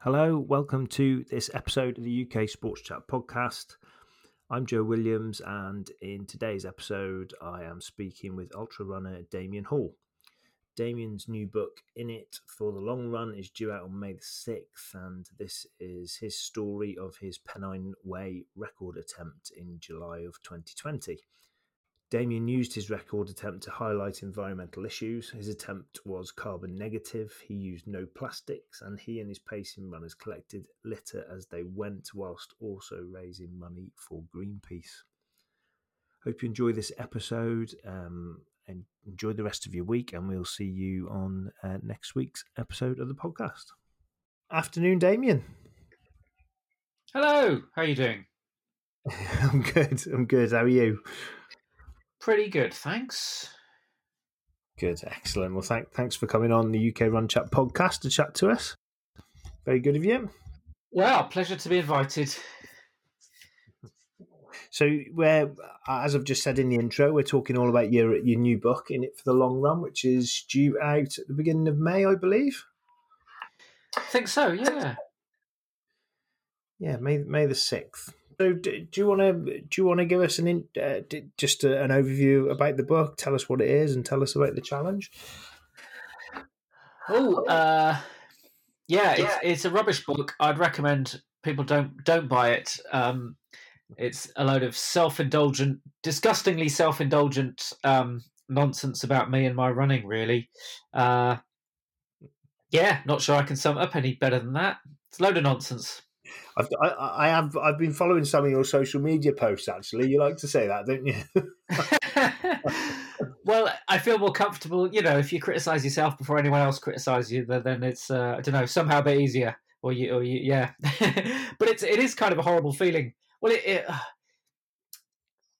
Hello, welcome to this episode of the UK Sports Chat podcast. I'm Joe Williams, and in today's episode, I am speaking with ultra runner Damian Hall. Damian's new book, In It For The Long Run, is due out on May the 6th, and this is his story of his Pennine Way record attempt in July of 2020. Damian used his record attempt to highlight environmental issues. His attempt was carbon negative, he used no plastics, and he and his pacing runners collected litter as they went whilst also raising money for Greenpeace. Hope you enjoy this episode and enjoy the rest of your week, and we'll see you on next week's episode of the podcast. Afternoon, Damian. Hello, how are you doing? I'm good, how are you? Pretty good, thanks. Good, excellent. Well, thanks for coming on the UK Run Chat podcast to chat to us. Very good of you. Well, pleasure to be invited. So, as I've just said in the intro, we're talking all about your new book, In It For The Long Run, which is due out at the beginning of May, I believe. I think so, yeah. Yeah, May the 6th. So, do you want to give us an overview about the book? Tell us what it is, and tell us about the challenge. It's a rubbish book. I'd recommend people don't buy it. It's a load of disgustingly self-indulgent nonsense about me and my running. Really, not sure I can sum up any better than that. It's a load of nonsense. I've been following some of your social media posts, actually. You like to say that, don't you? Well, I feel more comfortable, if you criticise yourself before anyone else criticises you, then it's, somehow a bit easier. Or you. But it is kind of a horrible feeling. Well,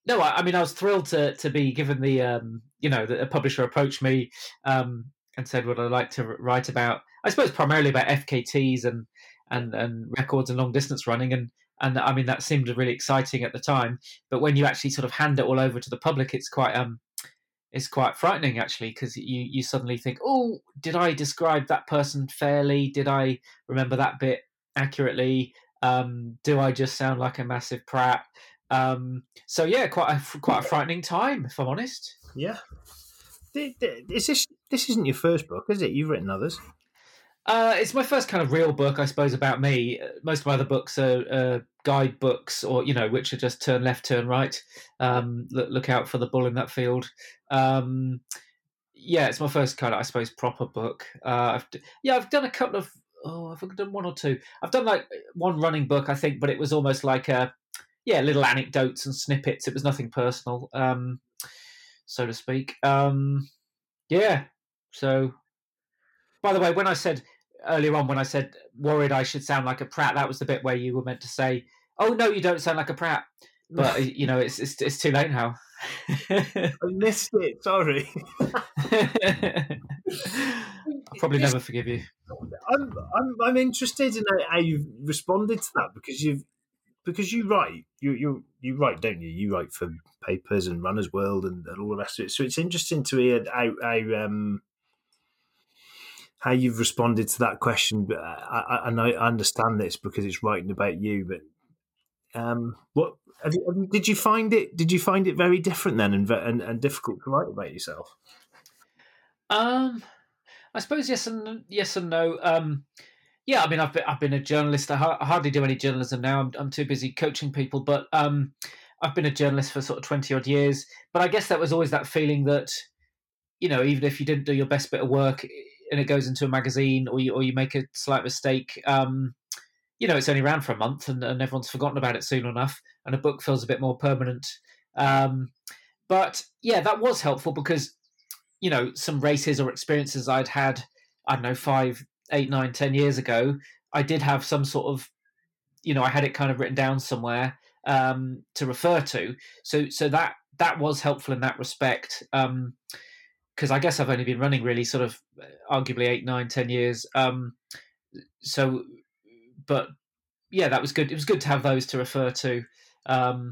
I was thrilled to be given the, that a publisher approached me and said what I'd like to write about. I suppose primarily about FKTs and records and long distance running. And I mean, that seemed really exciting at the time, but when you actually sort of hand it all over to the public, it's quite frightening, actually, because you suddenly think, oh, did I describe that person fairly? Did I remember that bit accurately? Do I just sound like a massive prat? Quite a frightening time, if I'm honest. Yeah. This isn't your first book, is it? You've written others. It's my first kind of real book, I suppose, about me. Most of my other books are guide books, or which are just turn left, turn right. Look out for the bull in that field. It's my first kind of, I suppose, proper book. I've done a couple of. Oh, I've done one or two. I've done like one running book, I think, but it was almost like little anecdotes and snippets. It was nothing personal, so to speak. So, by the way, when I said. Earlier on, when I said worried I should sound like a prat, that was the bit where you were meant to say, "Oh no, you don't sound like a prat." But it's too late now. I missed it. Sorry. I'll probably never forgive you. I'm interested in how you've responded to that, because you write. You write, don't you? You write for papers and Runner's World and all the rest of it. So it's interesting to hear how you've responded to that question, but I understand this because it's writing about you. But Did you find it very different then, and difficult to write about yourself? I suppose yes and no. I mean, I've been a journalist. I hardly do any journalism now. I'm too busy coaching people. But I've been a journalist for sort of 20 odd years. But I guess that was always that feeling that even if you didn't do your best bit of work. And it goes into a magazine, or you make a slight mistake. It's only around for a month, and everyone's forgotten about it soon enough. And a book feels a bit more permanent. That was helpful because some races or experiences I'd had, 5, 8, 9, 10 years ago, I did have some sort of, I had it kind of written down somewhere to refer to. So that was helpful in that respect. Because I guess I've only been running really sort of arguably 8, 9, 10 years. That was good. It was good to have those to refer to. So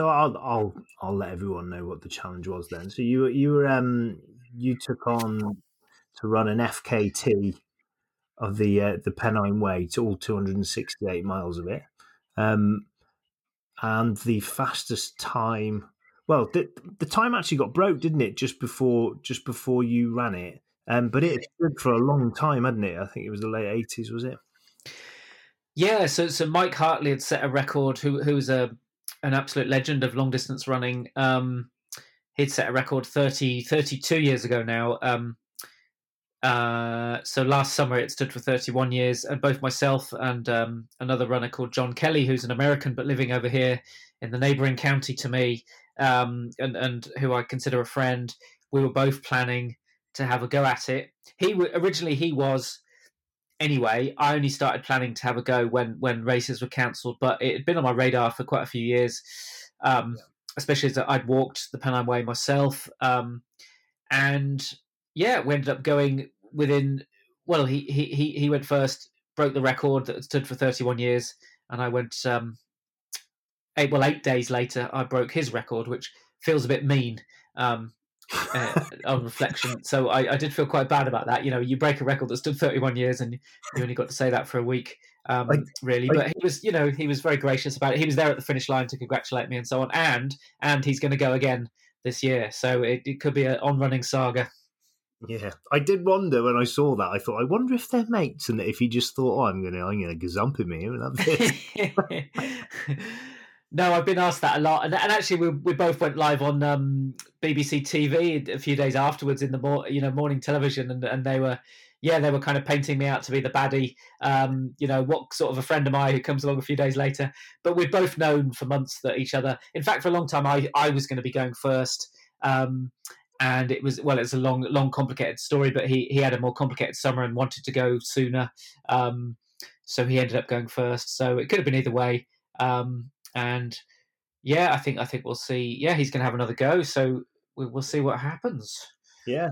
I'll let everyone know what the challenge was then. So you were you took on to run an FKT of the Pennine Way, to all 268 miles of it. And the fastest time, well, the time actually got broke, didn't it? Just before you ran it. But it stood for a long time, hadn't it? I think it was the late 80s, was it? Yeah. So Mike Hartley had set a record, who was an absolute legend of long distance running. He'd set a record 32 years ago now. So last summer it stood for 31 years, and both myself and another runner called John Kelly, who's an American but living over here in the neighbouring county to me, and who I consider a friend, we were both planning to have a go at it. Anyway, I only started planning to have a go when races were cancelled, but it had been on my radar for quite a few years, especially as I'd walked the Pennine Way myself, and yeah, we ended up going within. Well, he went first, broke the record that stood for 31 years, and I went 8 days later. I broke his record, which feels a bit mean on reflection. So I did feel quite bad about that. You know, you break a record that stood 31 years, and you only got to say that for a week, really. But he was very gracious about it. He was there at the finish line to congratulate me and so on. And he's going to go again this year, so it could be an on-running saga. Yeah, I did wonder when I saw that. I thought, I wonder if they're mates, and that if he just thought, oh, I'm gonna gazump him here. And that's it. No, I've been asked that a lot, and actually, we both went live on BBC TV a few days afterwards in the morning television, and they were kind of painting me out to be the baddie. What sort of a friend am I who comes along a few days later? But we'd both known for months that each other. In fact, for a long time, I was going to be going first. And it's a long, complicated story, but he had a more complicated summer and wanted to go sooner. So he ended up going first. So it could have been either way. I think we'll see. Yeah, he's going to have another go. So we'll see what happens. Yeah.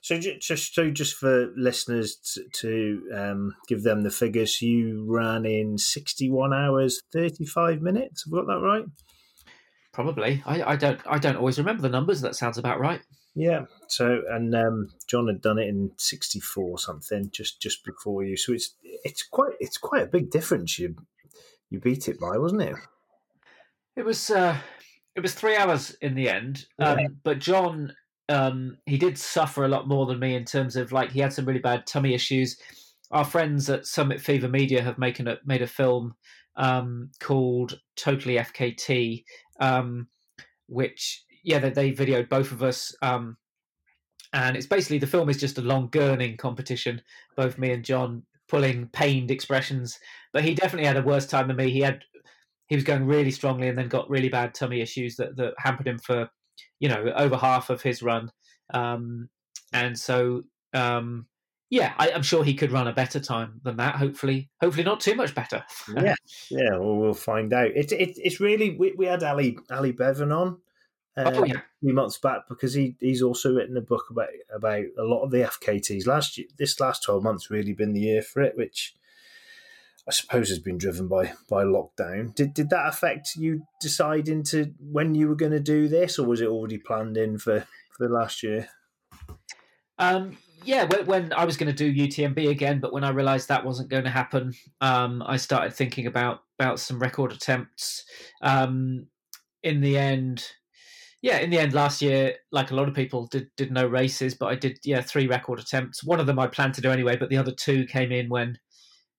So just for listeners to give them the figures, you ran in 61 hours, 35 minutes. Have I got that right? Probably. I don't always remember the numbers. That sounds about right. Yeah. So, and John had done it in 64 something, just before you. So it's quite a big difference. You beat it by, wasn't it? It was 3 hours in the end. Yeah. But John, he did suffer a lot more than me in terms of, like, he had some really bad tummy issues. Our friends at Summit Fever Media have made a film called Totally FKT, which. Yeah, they videoed both of us, and it's basically, the film is just a long gurning competition, both me and John pulling pained expressions. But he definitely had a worse time than me. He was going really strongly and then got really bad tummy issues that hampered him for, over half of his run. I'm sure he could run a better time than that. Hopefully not too much better. Yeah. Well, we'll find out. It's really, we had Ali Bevan on. A few months back, because he's also written a book about a lot of the FKTs. Last year, this last 12 months really been the year for it, which I suppose has been driven by lockdown. Did that affect you deciding to when you were going to do this, or was it already planned in for the last year? Yeah, when I was going to do UTMB again, but when I realised that wasn't going to happen, I started thinking about some record attempts. In the end, last year, like a lot of people, did no races, but I did, 3 record attempts. One of them I planned to do anyway, but the other 2 came in when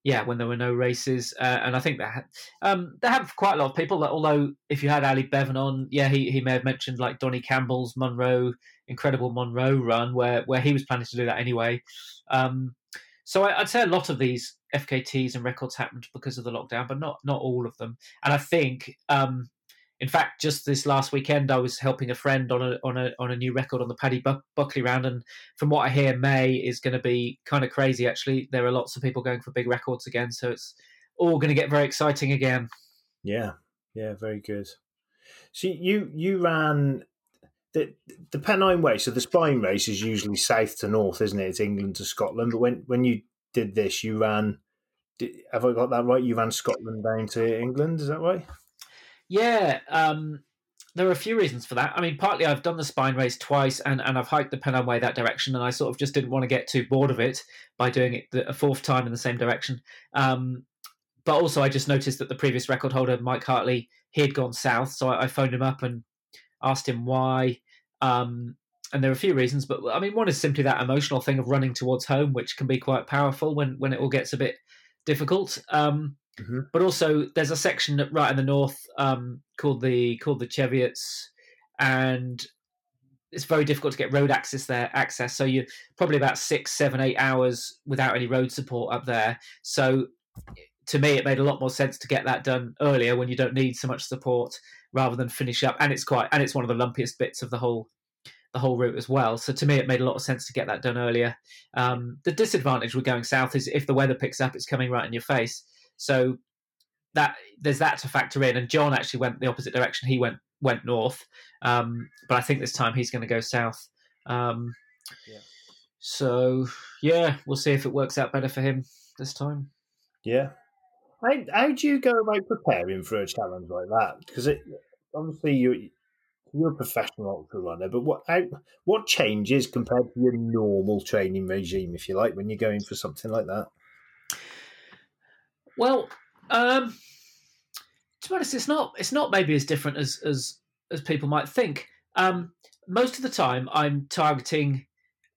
there were no races. And I think that happened for quite a lot of people. Although, if you had Ali Bevan on, he may have mentioned, like, Donnie Campbell's incredible Monroe run, where he was planning to do that anyway. So I'd say a lot of these FKTs and records happened because of the lockdown, but not all of them. And I think. In fact, just this last weekend, I was helping a friend on a new record on the Paddy Buckley round, and from what I hear, May is going to be kind of crazy. Actually, there are lots of people going for big records again, so it's all going to get very exciting again. Yeah, very good. So you ran the Pennine Way. So the Spine Race is usually south to north, isn't it? It's England to Scotland. But when you did this, you ran. Have I got that right? You ran Scotland down to England. Is that right? Yeah, There are a few reasons for that. I mean, partly I've done the Spine Race twice and I've hiked the Pennine Way that direction, and I sort of just didn't want to get too bored of it by doing it a fourth time in the same direction. But also I just noticed that the previous record holder, Mike Hartley, he had gone south, so I phoned him up and asked him why. And there are a few reasons, but I mean, one is simply that emotional thing of running towards home, which can be quite powerful when it all gets a bit difficult. But also there's a section right in the north called the Cheviots, and it's very difficult to get road access. So you're probably about 6, 7, 8 hours without any road support up there. So to me, it made a lot more sense to get that done earlier when you don't need so much support, rather than finish up. And it's one of the lumpiest bits of the whole route as well. So to me, it made a lot of sense to get that done earlier. The disadvantage with going south is if the weather picks up, it's coming right in your face. So that there's that to factor in. And John actually went the opposite direction. He went north, but I think this time he's going to go south. So yeah, we'll see if it works out better for him this time. Yeah. How do you go about preparing for a challenge like that? Because obviously you're a professional ultra runner, but what changes compared to your normal training regime, if you like, when you're going for something like that? Well, to be honest, it's not maybe as different as people might think. Most of the time, I'm targeting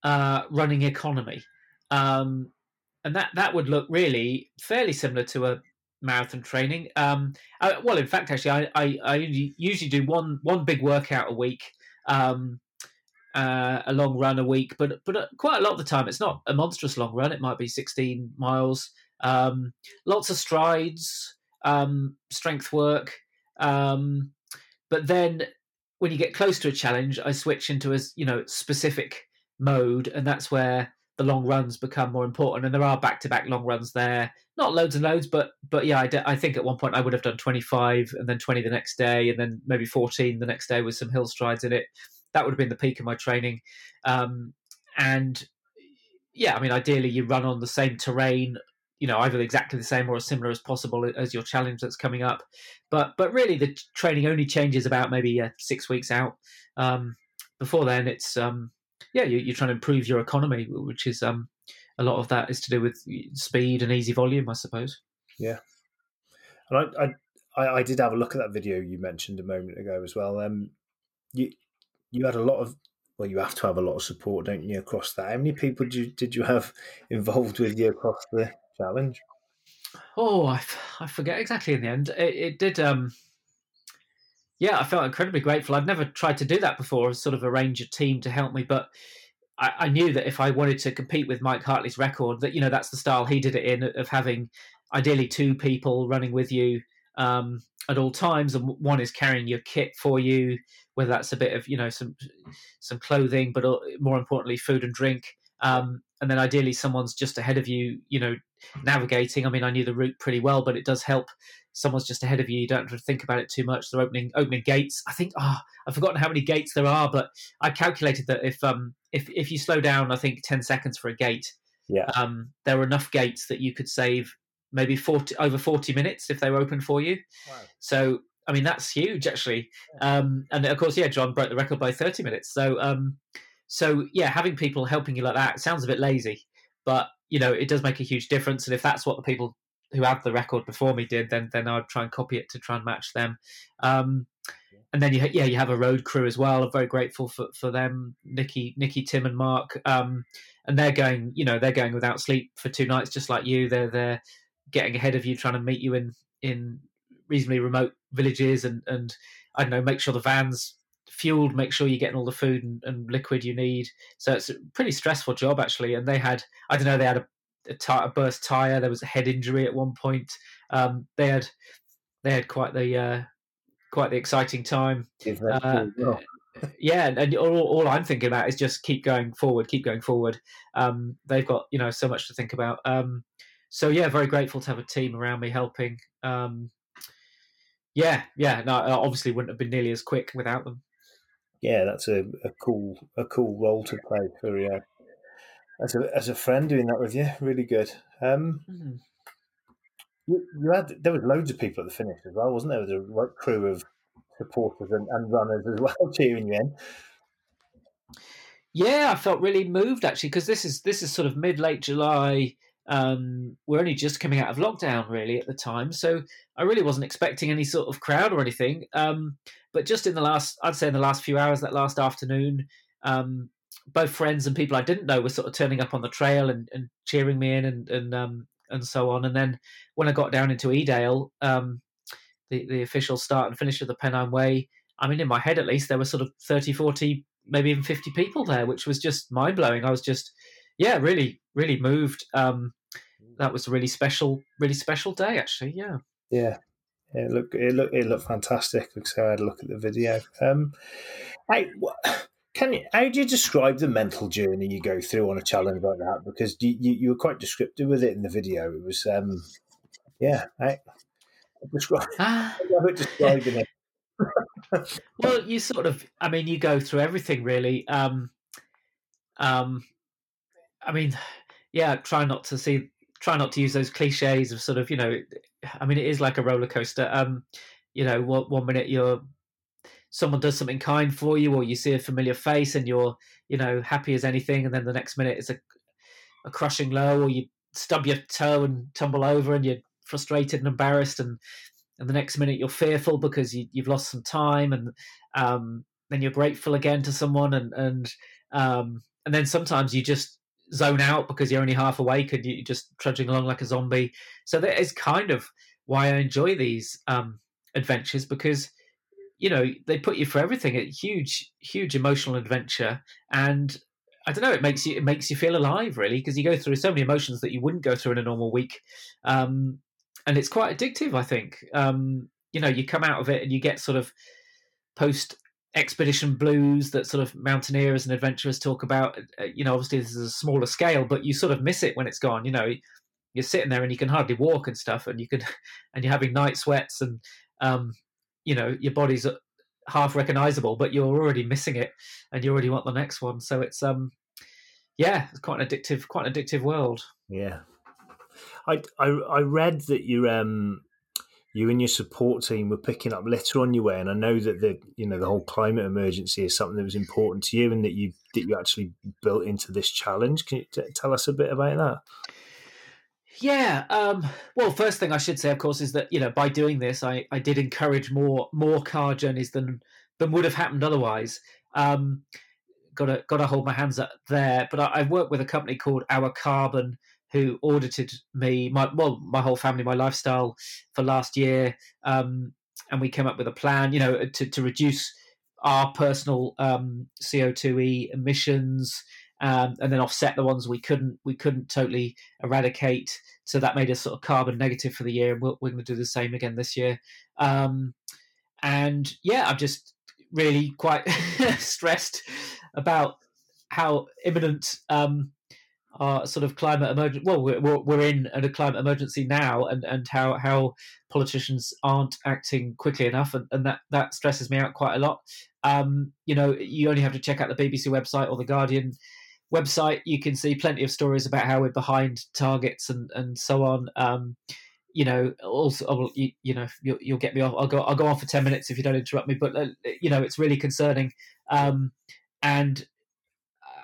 running economy, and that would look really fairly similar to a marathon training. Well, in fact, actually, I usually do one big workout a week, a long run a week, but quite a lot of the time, it's not a monstrous long run. It might be 16 miles. Lots of strides, strength work. But then when you get close to a challenge, I switch into a specific mode, and that's where the long runs become more important. And there are back-to-back long runs there. Not loads and loads, but yeah, I think at one point I would have done 25 and then 20 the next day and then maybe 14 the next day with some hill strides in it. That would have been the peak of my training. And yeah, I mean, ideally you run on the same terrain, either exactly the same or as similar as possible as your challenge that's coming up. But really the training only changes about maybe 6 weeks out. Before then it's, you're trying to improve your economy, which is a lot of that is to do with speed and easy volume, I suppose. Yeah. And I did have a look at that video you mentioned a moment ago as well. You had a lot of, well, you have to have a lot of support, don't you, across that? How many people did you have involved with you across the challenge? Oh, I forget exactly in the end. It did. I felt incredibly grateful. I'd never tried to do that before, sort of arrange a team to help me. But I knew that if I wanted to compete with Mike Hartley's record, that, that's the style he did it in, of having ideally two people running with you at all times. And one is carrying your kit for you, whether that's a bit of, some clothing, but more importantly, food and drink. And then ideally someone's just ahead of you, navigating. I mean, I knew the route pretty well, but it does help. Someone's just ahead of you. You don't have to think about it too much. They're opening gates. I think, I've forgotten how many gates there are, but I calculated that if you slow down, I think 10 seconds for a gate, there were enough gates that you could save maybe over 40 minutes if they were open for you. Wow. So, I mean, that's huge actually. And of course, John broke the record by 30 minutes. So, having people helping you like that sounds a bit lazy, but, it does make a huge difference. And if that's what the people who had the record before me did, then I'd try and copy it to try and match them. And then, you have a road crew as well. I'm very grateful for them, Nikki, Tim and Mark. And they're going without sleep for 2 nights, just like you. They're getting ahead of you, trying to meet you in reasonably remote villages and I don't know, make sure the van's fueled, make sure you're getting all the food and liquid you need. So it's a pretty stressful job actually. And they had, a burst tire. There was a head injury at one point. They had quite the exciting time. And all I'm thinking about is just keep going forward. They've got so much to think about. Very grateful to have a team around me helping. No, I obviously wouldn't have been nearly as quick without them. Yeah, that's a cool role to play for as a friend doing that with you. Really good. You had, there was loads of people at the finish as well, wasn't there? There was a crew of supporters and runners as well cheering you in? Yeah, I felt really moved actually, because this is sort of mid-late July. We're only just coming out of lockdown really at the time, so I really wasn't expecting any sort of crowd or anything. But just in the last, I'd say in the last few hours, that last afternoon, both friends and people I didn't know were sort of turning up on the trail and cheering me in and so on. And then when I got down into Edale, the official start and finish of the Pennine Way, I mean, in my head at least, there were sort of 30, 40, maybe even 50 people there, which was just mind blowing. I was just, yeah, really, really moved. That was a really special day, actually. Yeah. Yeah. It looked fantastic. So I had a look at the video. How do you describe the mental journey you go through on a challenge like that? Because you were quite descriptive with it in the video. It was, describing it. Well, you sort of, I mean, you go through everything really. I mean, yeah, try not to use those cliches of sort of, you know, I mean, it is like a roller coaster. You know, one minute someone does something kind for you, or you see a familiar face and you're, you know, happy as anything. And then the next minute it's a crushing low, or you stub your toe and tumble over and you're frustrated and embarrassed. And the next minute you're fearful because you've lost some time. And then you're grateful again to someone. And then sometimes you just zone out because you're only half awake and you're just trudging along like a zombie. So that is kind of why I enjoy these adventures, because, you know, they put you through everything, a huge, huge emotional adventure. And I don't know, it makes you feel alive really, because you go through so many emotions that you wouldn't go through in a normal week. And it's quite addictive, I think. You know, you come out of it and you get sort of post-expedition blues that sort of mountaineers and adventurers talk about. You know, obviously this is a smaller scale, but you sort of miss it when it's gone. You know, you're sitting there and you can hardly walk and stuff, and you're having night sweats and, you know, your body's half recognizable, but you're already missing it and you already want the next one. So it's, it's quite an addictive world. Yeah. I read that you and your support team were picking up litter on your way, and I know that the whole climate emergency is something that was important to you, and that you actually built into this challenge. Can you tell us a bit about that? Yeah. Well, first thing I should say, of course, is that, you know, by doing this, I did encourage more car journeys than would have happened otherwise. Got to hold my hands up there. But I worked with a company called Our Carbon, who audited me, my whole family, my lifestyle for last year. And we came up with a plan, you know, to reduce our personal CO2e emissions, and then offset the ones we couldn't totally eradicate. So that made us sort of carbon negative for the year. We're going to do the same again this year. And yeah, I'm just really quite stressed about how imminent our sort of climate emergency. Well, we're in a climate emergency now, and how politicians aren't acting quickly enough, and that stresses me out quite a lot. You know, you only have to check out the BBC website or the Guardian website. You can see plenty of stories about how we're behind targets and so on. You know, also, you'll get me off. I'll go on for 10 minutes if you don't interrupt me. But you know, it's really concerning, and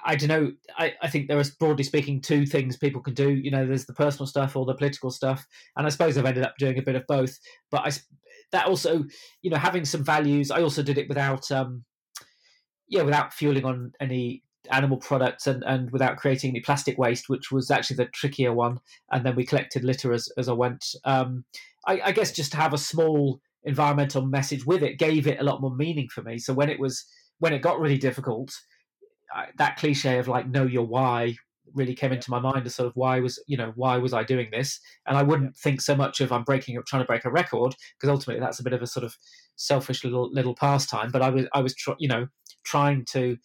I don't know. I think there is, broadly speaking, two things people can do. You know, there's the personal stuff or the political stuff, and I suppose I've ended up doing a bit of both. But that also, you know, having some values. I also did it without fueling on any animal products and without creating any plastic waste, which was actually the trickier one. And then we collected litter as I went. I guess just to have a small environmental message with it gave it a lot more meaning for me. So when it got really difficult, that cliche of like know your why really came into my mind as sort of why was I doing this, and I wouldn't think so much of trying to break a record, because ultimately that's a bit of a sort of selfish little pastime. But I was trying to,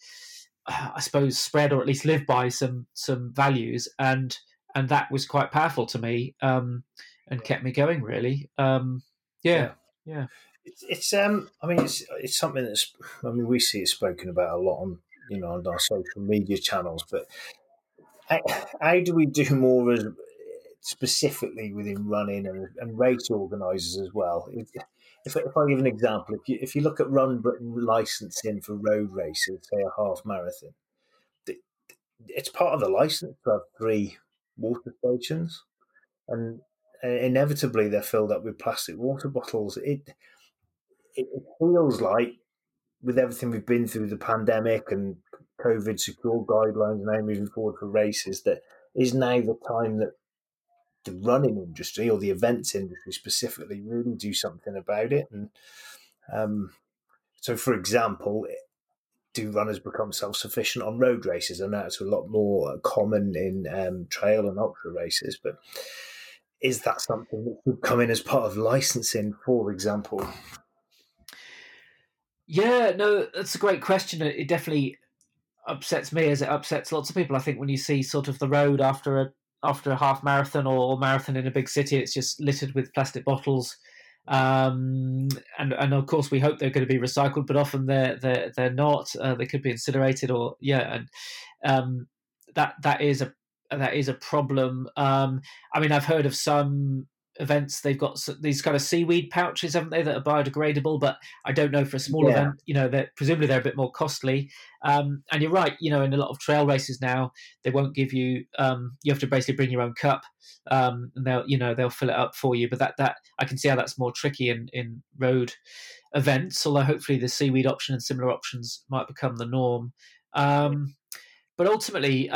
I suppose, spread or at least live by some values, and that was quite powerful to me, and kept me going really. Yeah. It's something that's, I mean, we see it spoken about a lot on, you know, on our social media channels, but how do we do more specifically within running and race organisers as well? If I give an example, if you look at Run Britain licensing for road races, say a half marathon, it's part of the license to have 3 water stations, and inevitably they're filled up with plastic water bottles. It feels like, with everything we've been through, the pandemic and COVID secure guidelines now moving forward for races, that is now the time that the running industry, or the events industry specifically, really do something about it. And so, for example, do runners become self-sufficient on road races? I know it's a lot more common in trail and ultra races, but is that something that would come in as part of licensing, for example? Yeah, no, that's a great question. It definitely upsets me, as it upsets lots of people. I think when you see sort of the road after a half marathon or marathon in a big city, it's just littered with plastic bottles. And of course we hope they're going to be recycled, but often they're not. They could be incinerated, or that is a problem. I mean, I've heard of some events, they've got these kind of seaweed pouches, haven't they, that are biodegradable, but I don't know for a small event, that presumably they're a bit more costly. And you're right, in a lot of trail races now, they won't give you, you have to basically bring your own cup, and they'll fill it up for you. But that I can see how that's more tricky in road events, although hopefully the seaweed option and similar options might become the norm. But ultimately,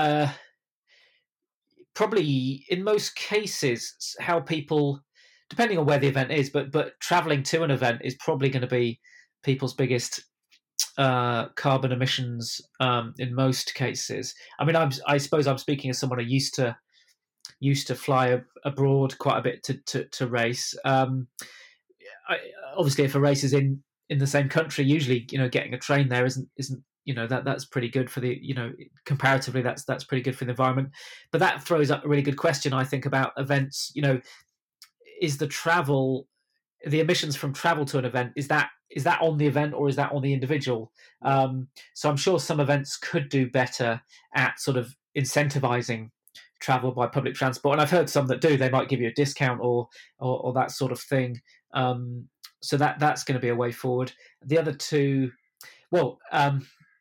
probably in most cases, how people, depending on where the event is, but traveling to an event is probably going to be people's biggest carbon emissions in most cases. I mean, I suppose I'm speaking as someone who used to fly abroad quite a bit to race. Obviously, if a race is in the same country, usually getting a train there isn't. That's pretty good for the, comparatively that's pretty good for the environment. But that throws up a really good question, I think, about events. Is the emissions from travel to an event, is that on the event or is that on the individual? So I'm sure some events could do better at sort of incentivizing travel by public transport. And I've heard some that do, they might give you a discount or that sort of thing. So that's going to be a way forward. The other two, well,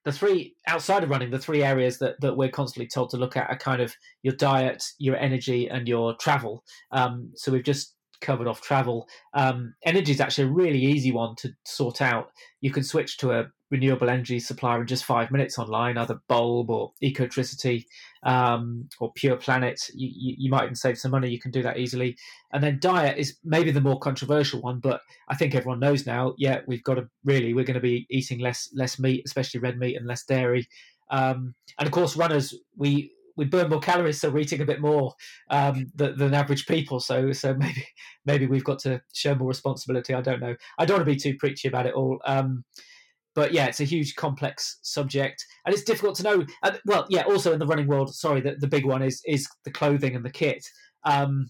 the three outside of running, the three areas that we're constantly told to look at are kind of your diet, your energy, and your travel. So we've just covered off travel. Energy is actually a really easy one to sort out. You can switch to a renewable energy supplier in just 5 minutes online, either Bulb or Ecotricity or Pure Planet. You might even save some money. You can do that easily. And then diet is maybe the more controversial one, but I think everyone knows now, we're going to be eating less meat, especially red meat, and less dairy. And of course, runners, we burn more calories, so we're eating a bit more than average people. So maybe we've got to show more responsibility. I don't know. I don't want to be too preachy about it all. But yeah, it's a huge, complex subject, and it's difficult to know. Also in the running world, the big one is the clothing and the kit. And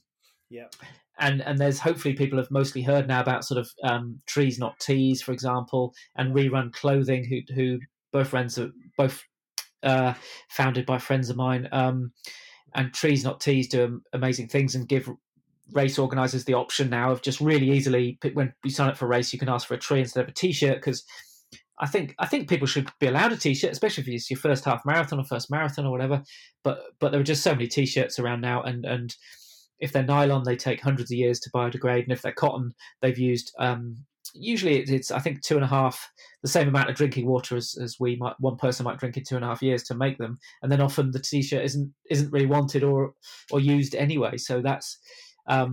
there's, hopefully, people have mostly heard now about sort of Trees Not Tees, for example, and Rerun Clothing, who both founded by friends of mine, and Trees Not Tees do amazing things and give race organisers the option now of just really easily, when you sign up for a race, you can ask for a tree instead of a T-shirt, because I think people should be allowed a T-shirt, especially if it's your first half marathon or first marathon or whatever. But there are just so many T-shirts around now, and if they're nylon, they take hundreds of years to biodegrade, and if they're cotton, they've used usually it's I think 2.5 the same amount of drinking water as one person might drink in 2.5 years to make them, and then often the T-shirt isn't really wanted or used anyway. So that's a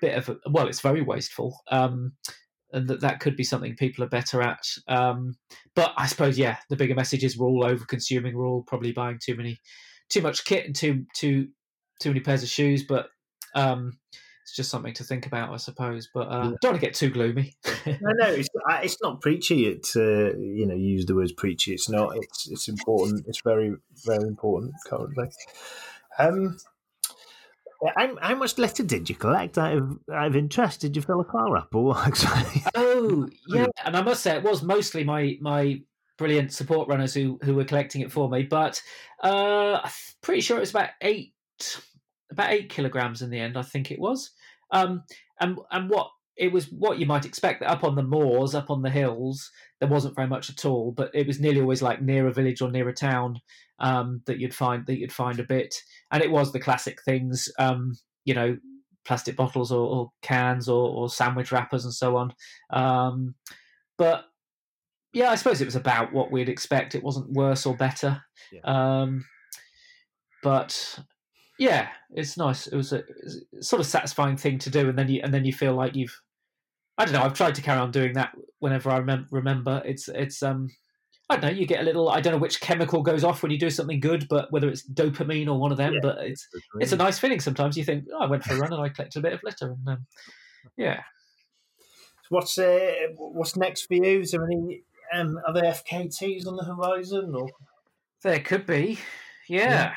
bit of it's very wasteful. And that could be something people are better at. But I suppose, the bigger message is we're all over-consuming. We're all probably buying too much kit and too many pairs of shoes. But it's just something to think about, I suppose. But don't want to get too gloomy. No, it's not preachy. It's you use the words preachy. It's not. It's important. It's very, very important currently. How much litter did you collect out of interest? Did you fill a car up or what exactly? Oh, yeah. And I must say it was mostly my brilliant support runners who were collecting it for me. But I'm pretty sure it was about 8 kilograms in the end, I think it was. And what it was what you might expect, that up on the moors, up on the hills, there wasn't very much at all, but it was nearly always like near a village or near a town that you'd find a bit. And it was the classic things, you know, plastic bottles or cans or sandwich wrappers and so on. But yeah, I suppose it was about what we'd expect. It wasn't worse or better. Yeah. But yeah, it's nice. It was a sort of satisfying thing to do, and then you feel like you've, I don't know. I've tried to carry on doing that whenever I remember. It's I don't know. You get a little, I don't know which chemical goes off when you do something good, but whether it's dopamine or one of them, yeah, but it's a nice feeling sometimes. You think, oh, I went for a run and I collected a bit of litter, and yeah. So what's next for you? Is there any other FKTs on the horizon? Or there could be. Yeah.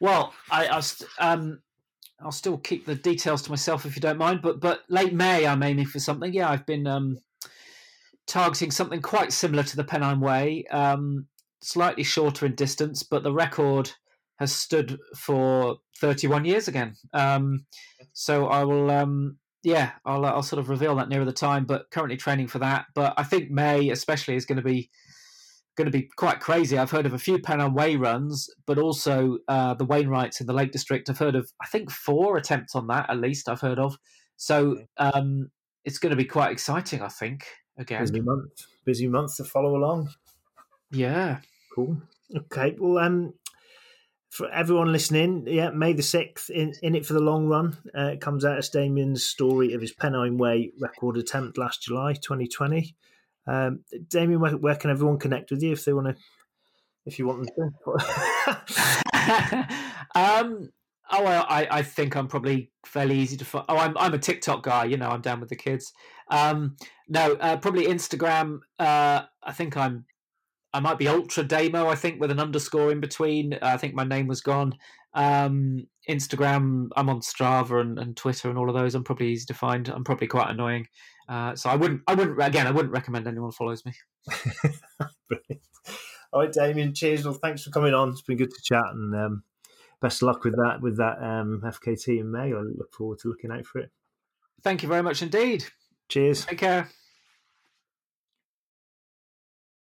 Well, I'll still keep the details to myself if you don't mind. But late May, I'm aiming for something. Yeah, I've been targeting something quite similar to the Pennine Way, slightly shorter in distance, but the record has stood for 31 years again. So I will, I'll sort of reveal that nearer the time. But currently training for that. But I think May especially is going to be quite crazy. I've heard of a few Pennine Way runs, but also the Wainwrights in the Lake District. I've heard of, I think, 4 attempts on that, at least, I've heard of. So it's going to be quite exciting, I think, again. Busy month to follow along. Yeah. Cool. Okay, well, for everyone listening, yeah, May the 6th, in It For The Long Run, it comes out as Damian's story of his Pennine Way record attempt last July 2020. Damian, where can everyone connect with you if they want to? If you want them to. I think I'm probably fairly easy to find. I'm a TikTok guy. You know, I'm down with the kids. Probably Instagram. I think I might be ultra_damo. I think with an underscore in between. I think my name was gone. Instagram. I'm on Strava and Twitter and all of those. I'm probably easy to find. I'm probably quite annoying. So I wouldn't recommend anyone follows me. Brilliant. All right, Damian, cheers. Well, thanks for coming on. It's been good to chat, and best of luck with that FKT in May. I look forward to looking out for it. Thank you very much indeed. Cheers. Take care.